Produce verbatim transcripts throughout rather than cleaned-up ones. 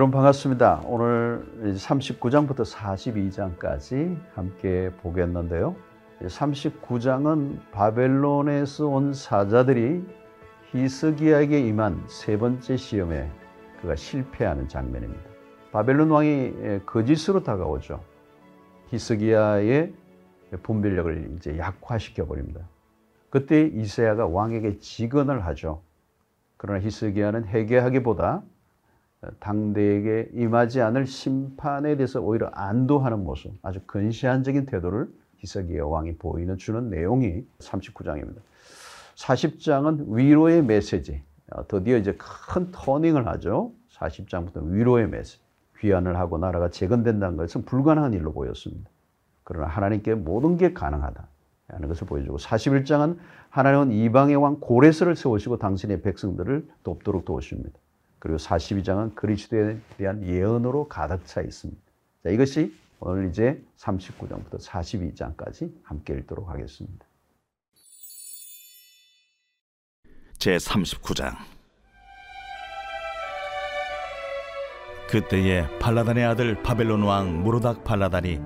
여러분 반갑습니다. 오늘 삼십구 장부터 사십이 장까지 함께 보겠는데요. 삼십구 장은 바벨론에서 온 사자들이 히스기야에게 임한 세 번째 시험에 그가 실패하는 장면입니다. 바벨론 왕이 거짓으로 다가오죠. 히스기야의 분별력을 이제 약화시켜 버립니다. 그때 이사야가 왕에게 직언을 하죠. 그러나 히스기야는 회개하기보다 당대에게 임하지 않을 심판에 대해서 오히려 안도하는 모습, 아주 근시안적인 태도를 히스기야 왕이 보이는 주는 내용이 삼십구 장입니다. 사십 장은 위로의 메시지, 드디어 이제 큰 터닝을 하죠. 사십 장부터 위로의 메시지, 귀환을 하고 나라가 재건된다는 것은 불가능한 일로 보였습니다. 그러나 하나님께 모든 게 가능하다 하는 것을 보여주고, 사십일 장은 하나님은 이방의 왕 고레스를 세우시고 당신의 백성들을 돕도록 도우십니다. 그리고 사십이 장은 그리스도에 대한 예언으로 가득 차 있습니다. 자, 이것이 오늘 이제 삼십구 장부터 사십이 장까지 함께 읽도록 하겠습니다. 제삼십구 장. 그때에 발라단의 아들 바벨론 왕 무르닥 발라단이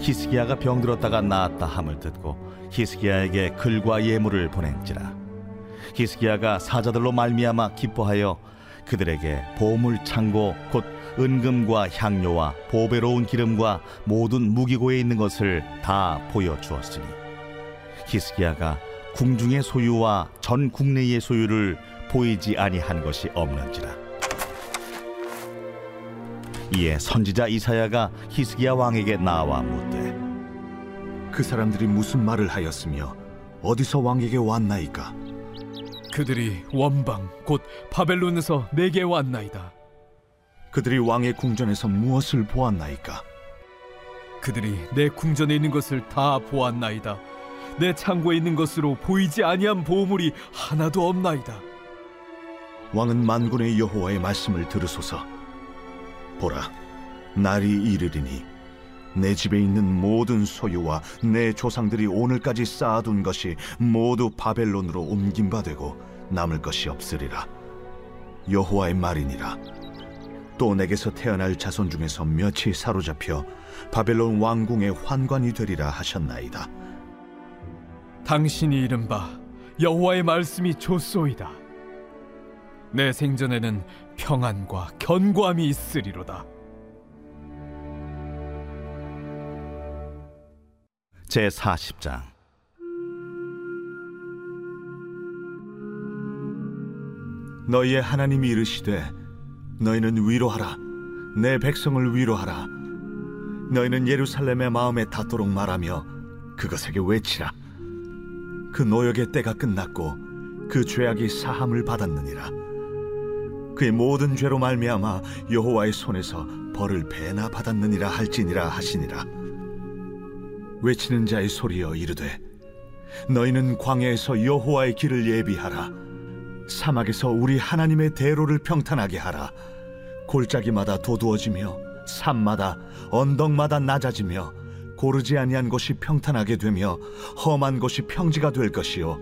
히스기야가 병들었다가 나았다 함을 듣고 히스기야에게 글과 예물을 보낸지라. 히스기야가 사자들로 말미암아 기뻐하여 그들에게 보물 창고 곧 은금과 향료와 보배로운 기름과 모든 무기고에 있는 것을 다 보여주었으니, 히스기야가 궁중의 소유와 전 국내의 소유를 보이지 아니한 것이 없는지라. 이에 선지자 이사야가 히스기야 왕에게 나와 묻되, 그 사람들이 무슨 말을 하였으며 어디서 왕에게 왔나이까? 그들이 원방 곧 바벨론에서 내게 왔나이다. 그들이 왕의 궁전에서 무엇을 보았나이까? 그들이 내 궁전에 있는 것을 다 보았나이다. 내 창고에 있는 것으로 보이지 아니한 보물이 하나도 없나이다. 왕은 만군의 여호와의 말씀을 들으소서. 보라, 날이 이르리니 내 집에 있는 모든 소유와 내 조상들이 오늘까지 쌓아둔 것이 모두 바벨론으로 옮긴 바 되고 남을 것이 없으리라. 여호와의 말이니라. 또 내게서 태어날 자손 중에서 몇이 사로잡혀 바벨론 왕궁의 환관이 되리라 하셨나이다. 당신이 이른바 여호와의 말씀이 좋소이다. 내 생전에는 평안과 견고함이 있으리로다. 제사십 장. 너희의 하나님이 이르시되, 너희는 위로하라. 내 백성을 위로하라. 너희는 예루살렘의 마음에 닿도록 말하며 그것에게 외치라. 그 노역의 때가 끝났고 그 죄악이 사함을 받았느니라. 그의 모든 죄로 말미암아 여호와의 손에서 벌을 배나 받았느니라 할지니라 하시니라. 외치는 자의 소리여 이르되, 너희는 광야에서 여호와의 길을 예비하라. 사막에서 우리 하나님의 대로를 평탄하게 하라. 골짜기마다 도두어지며 산마다 언덕마다 낮아지며 고르지 아니한 곳이 평탄하게 되며 험한 곳이 평지가 될 것이요,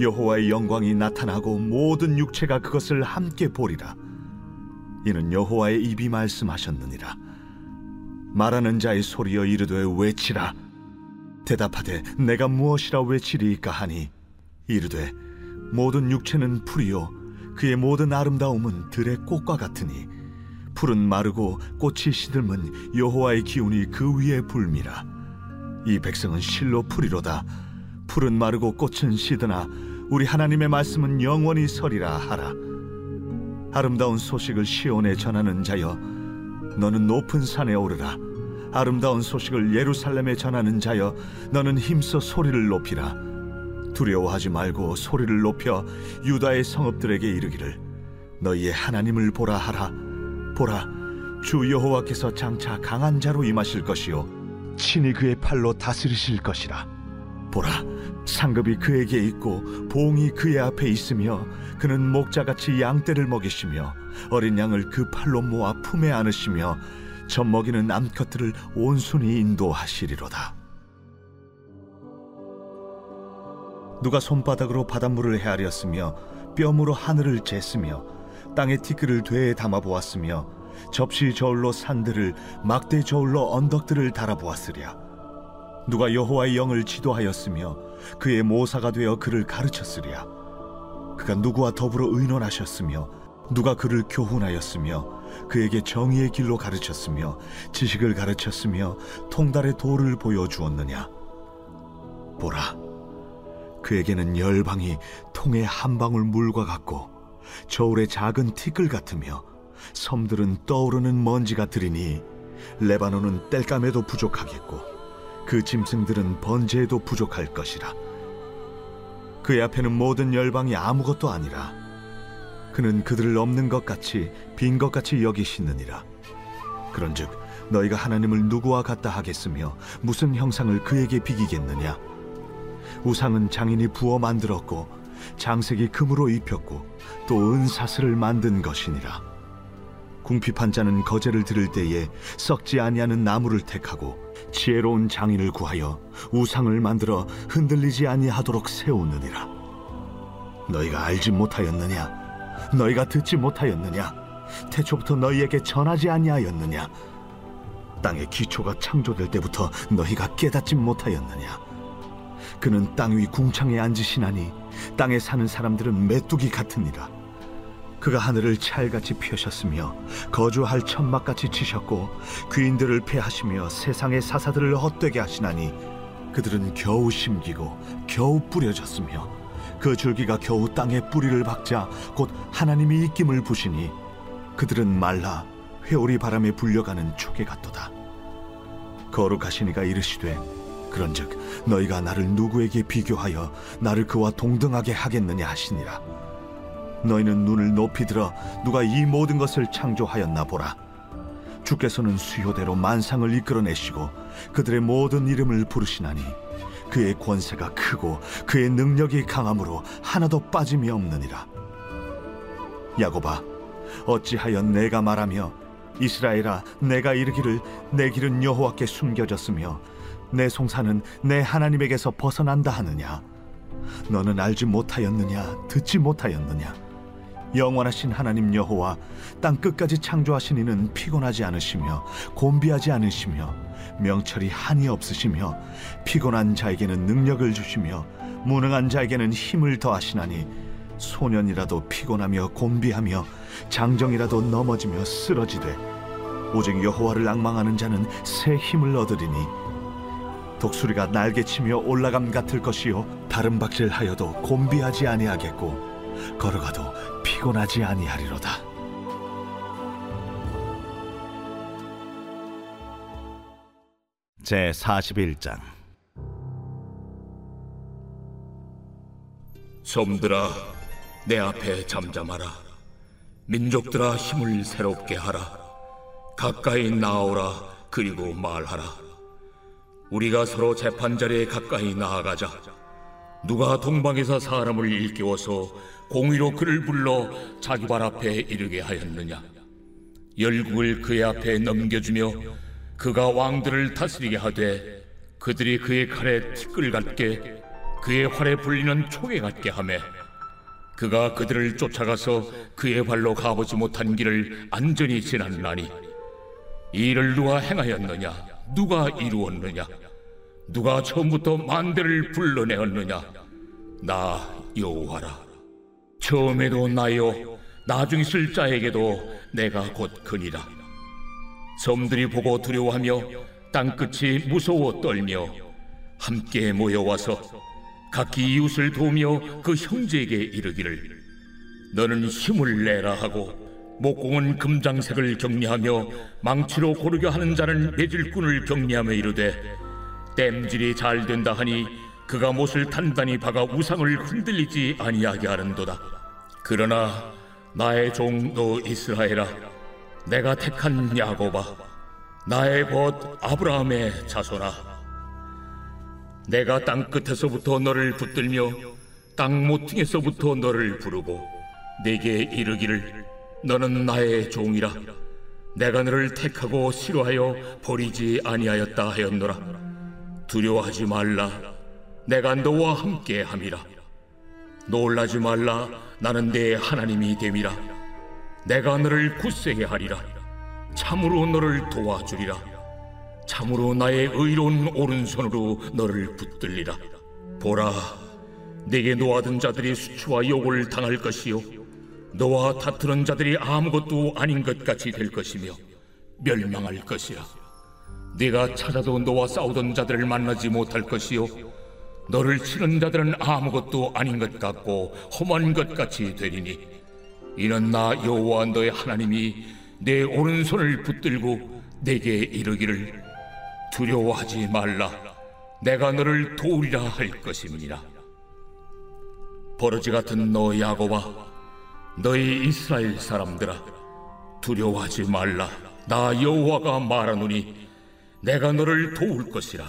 여호와의 영광이 나타나고 모든 육체가 그것을 함께 보리라. 이는 여호와의 입이 말씀하셨느니라. 말하는 자의 소리여 이르되 외치라. 대답하되, 내가 무엇이라 외치리까 하니, 이르되, 모든 육체는 풀이요 그의 모든 아름다움은 들의 꽃과 같으니, 풀은 마르고 꽃이 시들면 여호와의 기운이 그 위에 불미라. 이 백성은 실로 풀이로다. 풀은 마르고 꽃은 시드나 우리 하나님의 말씀은 영원히 서리라 하라. 아름다운 소식을 시온에 전하는 자여, 너는 높은 산에 오르라. 아름다운 소식을 예루살렘에 전하는 자여, 너는 힘써 소리를 높이라. 두려워하지 말고 소리를 높여 유다의 성읍들에게 이르기를, 너희의 하나님을 보라 하라. 보라, 주 여호와께서 장차 강한 자로 임하실 것이요 친히 그의 팔로 다스리실 것이라. 보라, 상급이 그에게 있고 봉이 그의 앞에 있으며, 그는 목자같이 양떼를 먹이시며 어린 양을 그 팔로 모아 품에 안으시며 젖 먹이는 암컷들을 온순히 인도하시리로다. 누가 손바닥으로 바닷물을 헤아렸으며 뼘으로 하늘을 쟀으며 땅의 티끌을 되에 담아 보았으며 접시 저울로 산들을 막대 저울로 언덕들을 달아보았으랴. 누가 여호와의 영을 지도하였으며 그의 모사가 되어 그를 가르쳤으랴. 그가 누구와 더불어 의논하셨으며 누가 그를 교훈하였으며 그에게 정의의 길로 가르쳤으며 지식을 가르쳤으며 통달의 도를 보여주었느냐. 보라, 그에게는 열방이 통의 한 방울 물과 같고 저울의 작은 티끌 같으며 섬들은 떠오르는 먼지 같으리니 레바논은 땔감에도 부족하겠고 그 짐승들은 번제에도 부족할 것이라. 그의 앞에는 모든 열방이 아무것도 아니라 그는 그들을 없는 것 같이 빈 것 같이 여기시느니라. 그런즉 너희가 하나님을 누구와 같다 하겠으며 무슨 형상을 그에게 비기겠느냐. 우상은 장인이 부어 만들었고 장색이 금으로 입혔고 또 은사슬을 만든 것이니라. 궁핍한 자는 거제를 들을 때에 썩지 아니하는 나무를 택하고 지혜로운 장인을 구하여 우상을 만들어 흔들리지 아니하도록 세우느니라. 너희가 알지 못하였느냐? 너희가 듣지 못하였느냐? 태초부터 너희에게 전하지 아니하였느냐? 땅의 기초가 창조될 때부터 너희가 깨닫지 못하였느냐? 그는 땅 위 궁창에 앉으시나니 땅에 사는 사람들은 메뚜기 같으니라. 그가 하늘을 찰같이 펴셨으며 거주할 천막같이 치셨고 귀인들을 패하시며 세상의 사사들을 헛되게 하시나니 그들은 겨우 심기고 겨우 뿌려졌으며 그 줄기가 겨우 땅에 뿌리를 박자 곧 하나님이 입김을 부시니 그들은 말라 회오리 바람에 불려가는 촉에 같도다. 거룩하신 이가 이르시되, 그런즉 너희가 나를 누구에게 비교하여 나를 그와 동등하게 하겠느냐 하시니라. 너희는 눈을 높이 들어 누가 이 모든 것을 창조하였나 보라. 주께서는 수효대로 만상을 이끌어내시고 그들의 모든 이름을 부르시나니 그의 권세가 크고 그의 능력이 강함으로 하나도 빠짐이 없느니라. 야곱아, 어찌하여 내가 말하며 이스라엘아, 내가 이르기를 내 길은 여호와께 숨겨졌으며 내 송사는 내 하나님에게서 벗어난다 하느냐. 너는 알지 못하였느냐? 듣지 못하였느냐? 영원하신 하나님 여호와, 땅 끝까지 창조하신 이는 피곤하지 않으시며 곤비하지 않으시며 명철이 한이 없으시며 피곤한 자에게는 능력을 주시며 무능한 자에게는 힘을 더하시나니 소년이라도 피곤하며 곤비하며 장정이라도 넘어지며 쓰러지되 오직 여호와를 앙망하는 자는 새 힘을 얻으리니 독수리가 날개치며 올라감 같을 것이요 다른 박질하여도 곤비하지 아니하겠고 걸어가도 피곤하지 아니하리로다. 제사십일 장. 섬들아, 내 앞에 잠잠하라. 민족들아, 힘을 새롭게 하라. 가까이 나아오라. 그리고 말하라. 우리가 서로 재판자리에 가까이 나아가자. 누가 동방에서 사람을 일깨워서 공의로 그를 불러 자기 발 앞에 이르게 하였느냐. 열국을 그의 앞에 넘겨주며 그가 왕들을 다스리게 하되 그들이 그의 칼에 티끌 같게 그의 활에 불리는 총에 같게 하며 그가 그들을 쫓아가서 그의 발로 가보지 못한 길을 안전히 지났나니 이 일을 누가 행하였느냐? 누가 이루었느냐? 누가 처음부터 만대를 불러내었느냐? 나 여호와라. 처음에도 나요 나중에 있을 자에게도 내가 곧 그니라. 섬들이 보고 두려워하며 땅끝이 무서워 떨며 함께 모여와서 각기 이웃을 도우며 그 형제에게 이르기를 너는 힘을 내라 하고 목공은 금장색을 격리하며 망치로 고르게 하는 자는 매질꾼을 격리하며 이르되 땜질이 잘 된다 하니 그가 못을 단단히 박아 우상을 흔들리지 아니하게 하는도다. 그러나 나의 종 너 이스라엘아, 내가 택한 야곱아, 나의 벗 아브라함의 자손아, 내가 땅 끝에서부터 너를 붙들며 땅 모퉁에서부터 너를 부르고 네게 이르기를 너는 나의 종이라. 내가 너를 택하고 싫어하여 버리지 아니하였다 하였노라. 두려워하지 말라. 내가 너와 함께 함이라. 놀라지 말라. 나는 네 하나님이 됨이라. 내가 너를 굳세게 하리라. 참으로 너를 도와주리라. 참으로 나의 의로운 오른손으로 너를 붙들리라. 보라, 네게 노하던 자들이 수치와 욕을 당할 것이요 너와 다투는 자들이 아무것도 아닌 것 같이 될 것이며 멸망할 것이라. 네가 찾아도 너와 싸우던 자들을 만나지 못할 것이요 너를 치는 자들은 아무것도 아닌 것 같고 험한 것 같이 되리니, 이는 나 여호와 너의 하나님이 내 오른손을 붙들고 내게 이르기를 두려워하지 말라, 내가 너를 도우리라 할 것임이니라. 버러지 같은 너 야곱아, 너희 이스라엘 사람들아, 두려워하지 말라. 나 여호와가 말하노니 내가 너를 도울 것이라.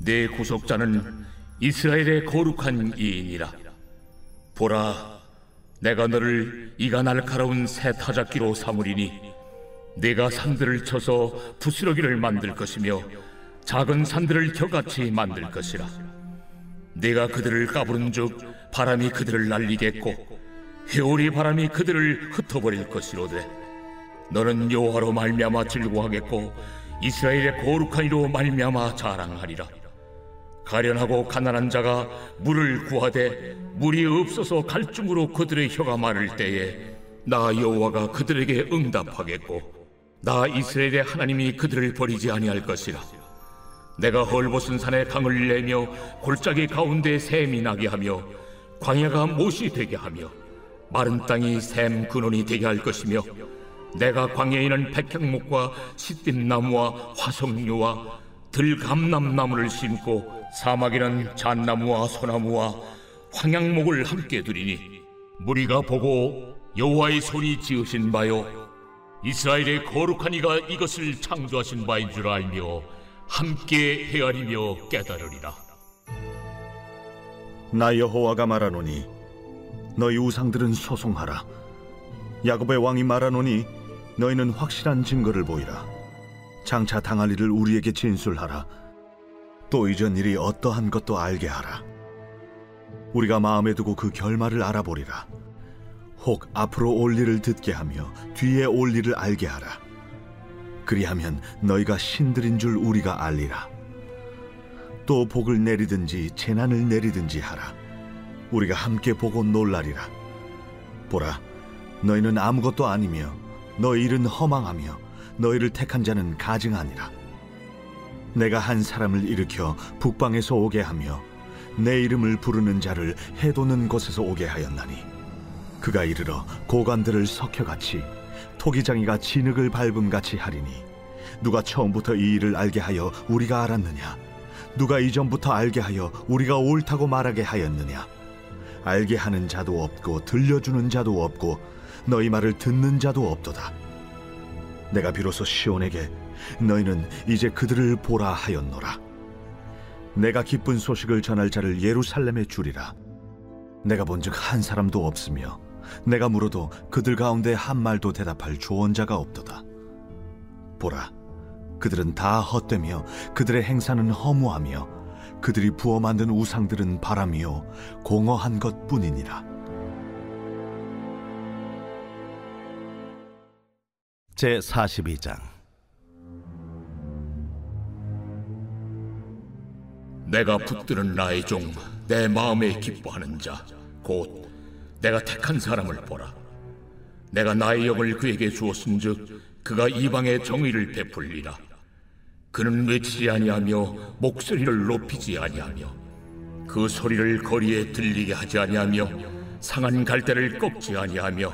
내 구속자는 이스라엘의 거룩한 이인이라. 보라, 내가 너를 이가 날카로운 새 타작기로 삼으리니 내가 산들을 쳐서 부스러기를 만들 것이며 작은 산들을 겨같이 만들 것이라. 내가 그들을 까부른 즉 바람이 그들을 날리겠고 회오리 바람이 그들을 흩어버릴 것이로되, 너는 여호와로 말미암아 즐거워하겠고 이스라엘의 거룩한 이로 말미암아 자랑하리라. 가련하고 가난한 자가 물을 구하되 물이 없어서 갈증으로 그들의 혀가 마를 때에 나 여호와가 그들에게 응답하겠고 나 이스라엘의 하나님이 그들을 버리지 아니할 것이라. 내가 헐벗은 산에 강을 내며 골짜기 가운데 샘이 나게 하며 광야가 못이 되게 하며 마른 땅이 샘 근원이 되게 할 것이며, 내가 광야에 있는 백향목과 시딤나무와 화석류와 들감람나무를 심고 사막에는 잣나무와 소나무와 황양목을 함께 두리니, 무리가 보고 여호와의 손이 지으신 바요 이스라엘의 거룩한 이가 이것을 창조하신 바인 줄 알며 함께 헤아리며 깨달으리라. 나 여호와가 말하노니 너희 우상들은 소송하라. 야곱의 왕이 말하노니 너희는 확실한 증거를 보이라. 장차 당할 일을 우리에게 진술하라. 또 이전 일이 어떠한 것도 알게 하라. 우리가 마음에 두고 그 결말을 알아보리라. 혹 앞으로 올 일을 듣게 하며 뒤에 올 일을 알게 하라. 그리하면 너희가 신들인 줄 우리가 알리라. 또 복을 내리든지 재난을 내리든지 하라. 우리가 함께 보고 놀라리라. 보라, 너희는 아무것도 아니며 너희 일은 허망하며 너희를 택한 자는 가증하니라. 내가 한 사람을 일으켜 북방에서 오게 하며 내 이름을 부르는 자를 해도는 곳에서 오게 하였나니, 그가 이르러 고관들을 석회같이 토기장이가 진흙을 밟음같이 하리니, 누가 처음부터 이 일을 알게 하여 우리가 알았느냐? 누가 이전부터 알게 하여 우리가 옳다고 말하게 하였느냐? 알게 하는 자도 없고 들려주는 자도 없고 너희 말을 듣는 자도 없도다. 내가 비로소 시온에게 너희는 이제 그들을 보라 하였노라. 내가 기쁜 소식을 전할 자를 예루살렘에 주리라. 내가 본즉 한 사람도 없으며 내가 물어도 그들 가운데 한 말도 대답할 조언자가 없도다. 보라, 그들은 다 헛되며 그들의 행사는 허무하며 그들이 부어 만든 우상들은 바람이요 공허한 것뿐이니라. 제사십이 장. 내가 붙드는 나의 종, 내 마음에 기뻐하는 자, 곧 내가 택한 사람을 보라. 내가 나의 영을 그에게 주었은즉 그가 이방에 정의를 베풀리라. 그는 외치지 아니하며 목소리를 높이지 아니하며 그 소리를 거리에 들리게 하지 아니하며 상한 갈대를 꺾지 아니하며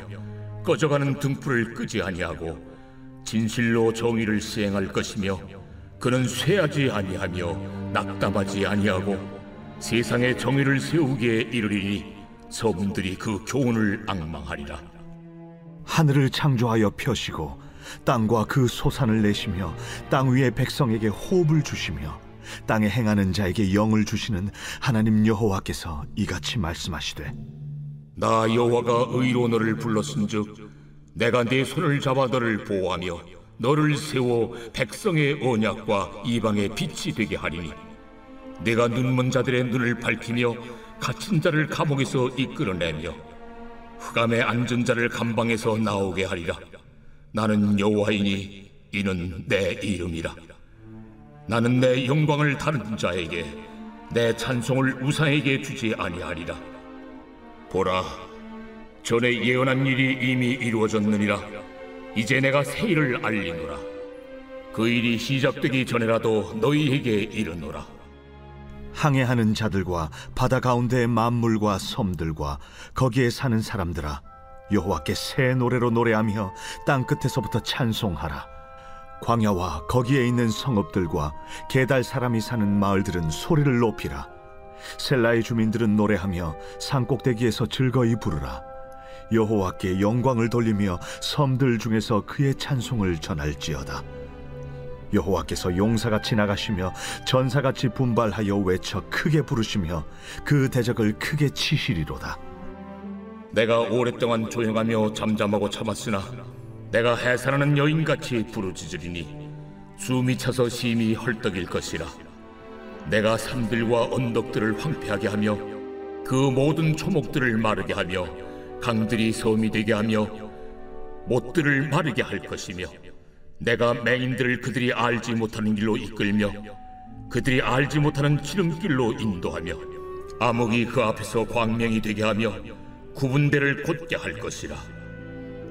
꺼져가는 등불을 끄지 아니하고 진실로 정의를 시행할 것이며, 그는 쇠하지 아니하며 낙담하지 아니하고 세상에 정의를 세우기에 이르리니 서민들이 그 교훈을 앙망하리라. 하늘을 창조하여 펴시고 땅과 그 소산을 내시며 땅 위에 백성에게 호흡을 주시며 땅에 행하는 자에게 영을 주시는 하나님 여호와께서 이같이 말씀하시되, 나 여호와가 의로 너를 불렀은즉 내가 네 손을 잡아 너를 보호하며 너를 세워 백성의 언약과 이방의 빛이 되게 하리니, 내가 눈먼 자들의 눈을 밝히며 갇힌 자를 감옥에서 이끌어내며 흑암에 앉은 자를 감방에서 나오게 하리라. 나는 여호와이니 이는 내 이름이라. 나는 내 영광을 다른 자에게 내 찬송을 우상에게 주지 아니하리라. 보라, 전에 예언한 일이 이미 이루어졌느니라. 이제 내가 새 일을 알리노라. 그 일이 시작되기 전에라도 너희에게 이르노라. 항해하는 자들과 바다 가운데의 만물과 섬들과 거기에 사는 사람들아, 여호와께 새 노래로 노래하며 땅끝에서부터 찬송하라. 광야와 거기에 있는 성읍들과 게달 사람이 사는 마을들은 소리를 높이라. 셀라의 주민들은 노래하며 산꼭대기에서 즐거이 부르라. 여호와께 영광을 돌리며 섬들 중에서 그의 찬송을 전할지어다. 여호와께서 용사같이 나가시며 전사같이 분발하여 외쳐 크게 부르시며 그 대적을 크게 치시리로다. 내가 오랫동안 조용하며 잠잠하고 참았으나 내가 해산하는 여인같이 부르짖으리니 숨이 차서 심히 헐떡일 것이라. 내가 산들과 언덕들을 황폐하게 하며 그 모든 초목들을 마르게 하며 강들이 섬이 되게 하며 못들을 마르게 할 것이며, 내가 맹인들을 그들이 알지 못하는 길로 이끌며 그들이 알지 못하는 지름길로 인도하며 암흑이 그 앞에서 광명이 되게 하며 구분대를 곧게 할 것이라.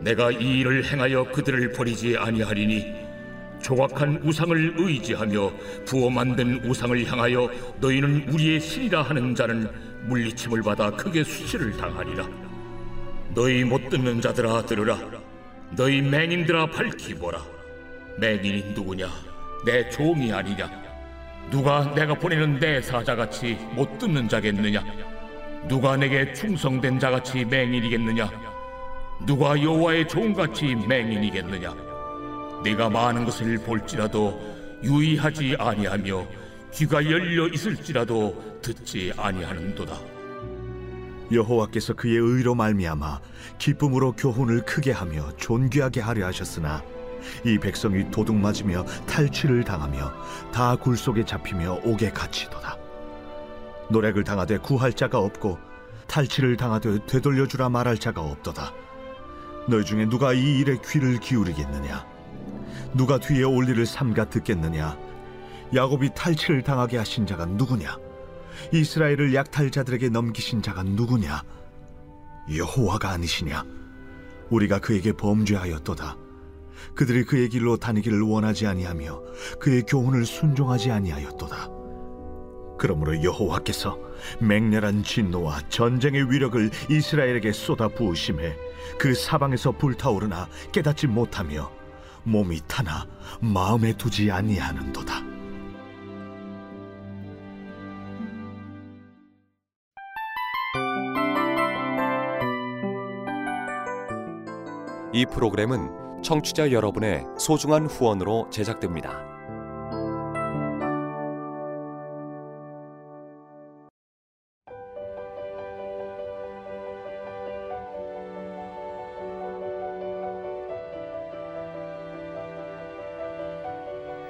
내가 이 일을 행하여 그들을 버리지 아니하리니 조각한 우상을 의지하며 부어 만든 우상을 향하여 너희는 우리의 신이라 하는 자는 물리침을 받아 크게 수치를 당하리라. 너희 못 듣는 자들아 들으라. 너희 맹인들아 밝히 보라. 맹인이 누구냐? 내 종이 아니냐? 누가 내가 보내는 내 사자같이 못 듣는 자겠느냐? 누가 내게 충성된 자같이 맹인이겠느냐? 누가 여호와의 종같이 맹인이겠느냐? 네가 많은 것을 볼지라도 유의하지 아니하며 귀가 열려 있을지라도 듣지 아니하는도다. 여호와께서 그의 의로 말미암아 기쁨으로 교훈을 크게 하며 존귀하게 하려 하셨으나 이 백성이 도둑맞으며 탈취를 당하며 다 굴속에 잡히며 옥에 갇히도다. 노략을 당하되 구할 자가 없고 탈취를 당하되 되돌려주라 말할 자가 없도다. 너희 중에 누가 이 일에 귀를 기울이겠느냐? 누가 뒤에 올 일을 삼가 듣겠느냐? 야곱이 탈취를 당하게 하신 자가 누구냐? 이스라엘을 약탈자들에게 넘기신 자가 누구냐? 여호와가 아니시냐? 우리가 그에게 범죄하였도다. 그들이 그의 길로 다니기를 원하지 아니하며 그의 교훈을 순종하지 아니하였도다. 그러므로 여호와께서 맹렬한 진노와 전쟁의 위력을 이스라엘에게 쏟아 부으심에 그 사방에서 불타오르나 깨닫지 못하며 몸이 타나 마음에 두지 아니하는도다. 이 프로그램은 청취자 여러분의 소중한 후원으로 제작됩니다.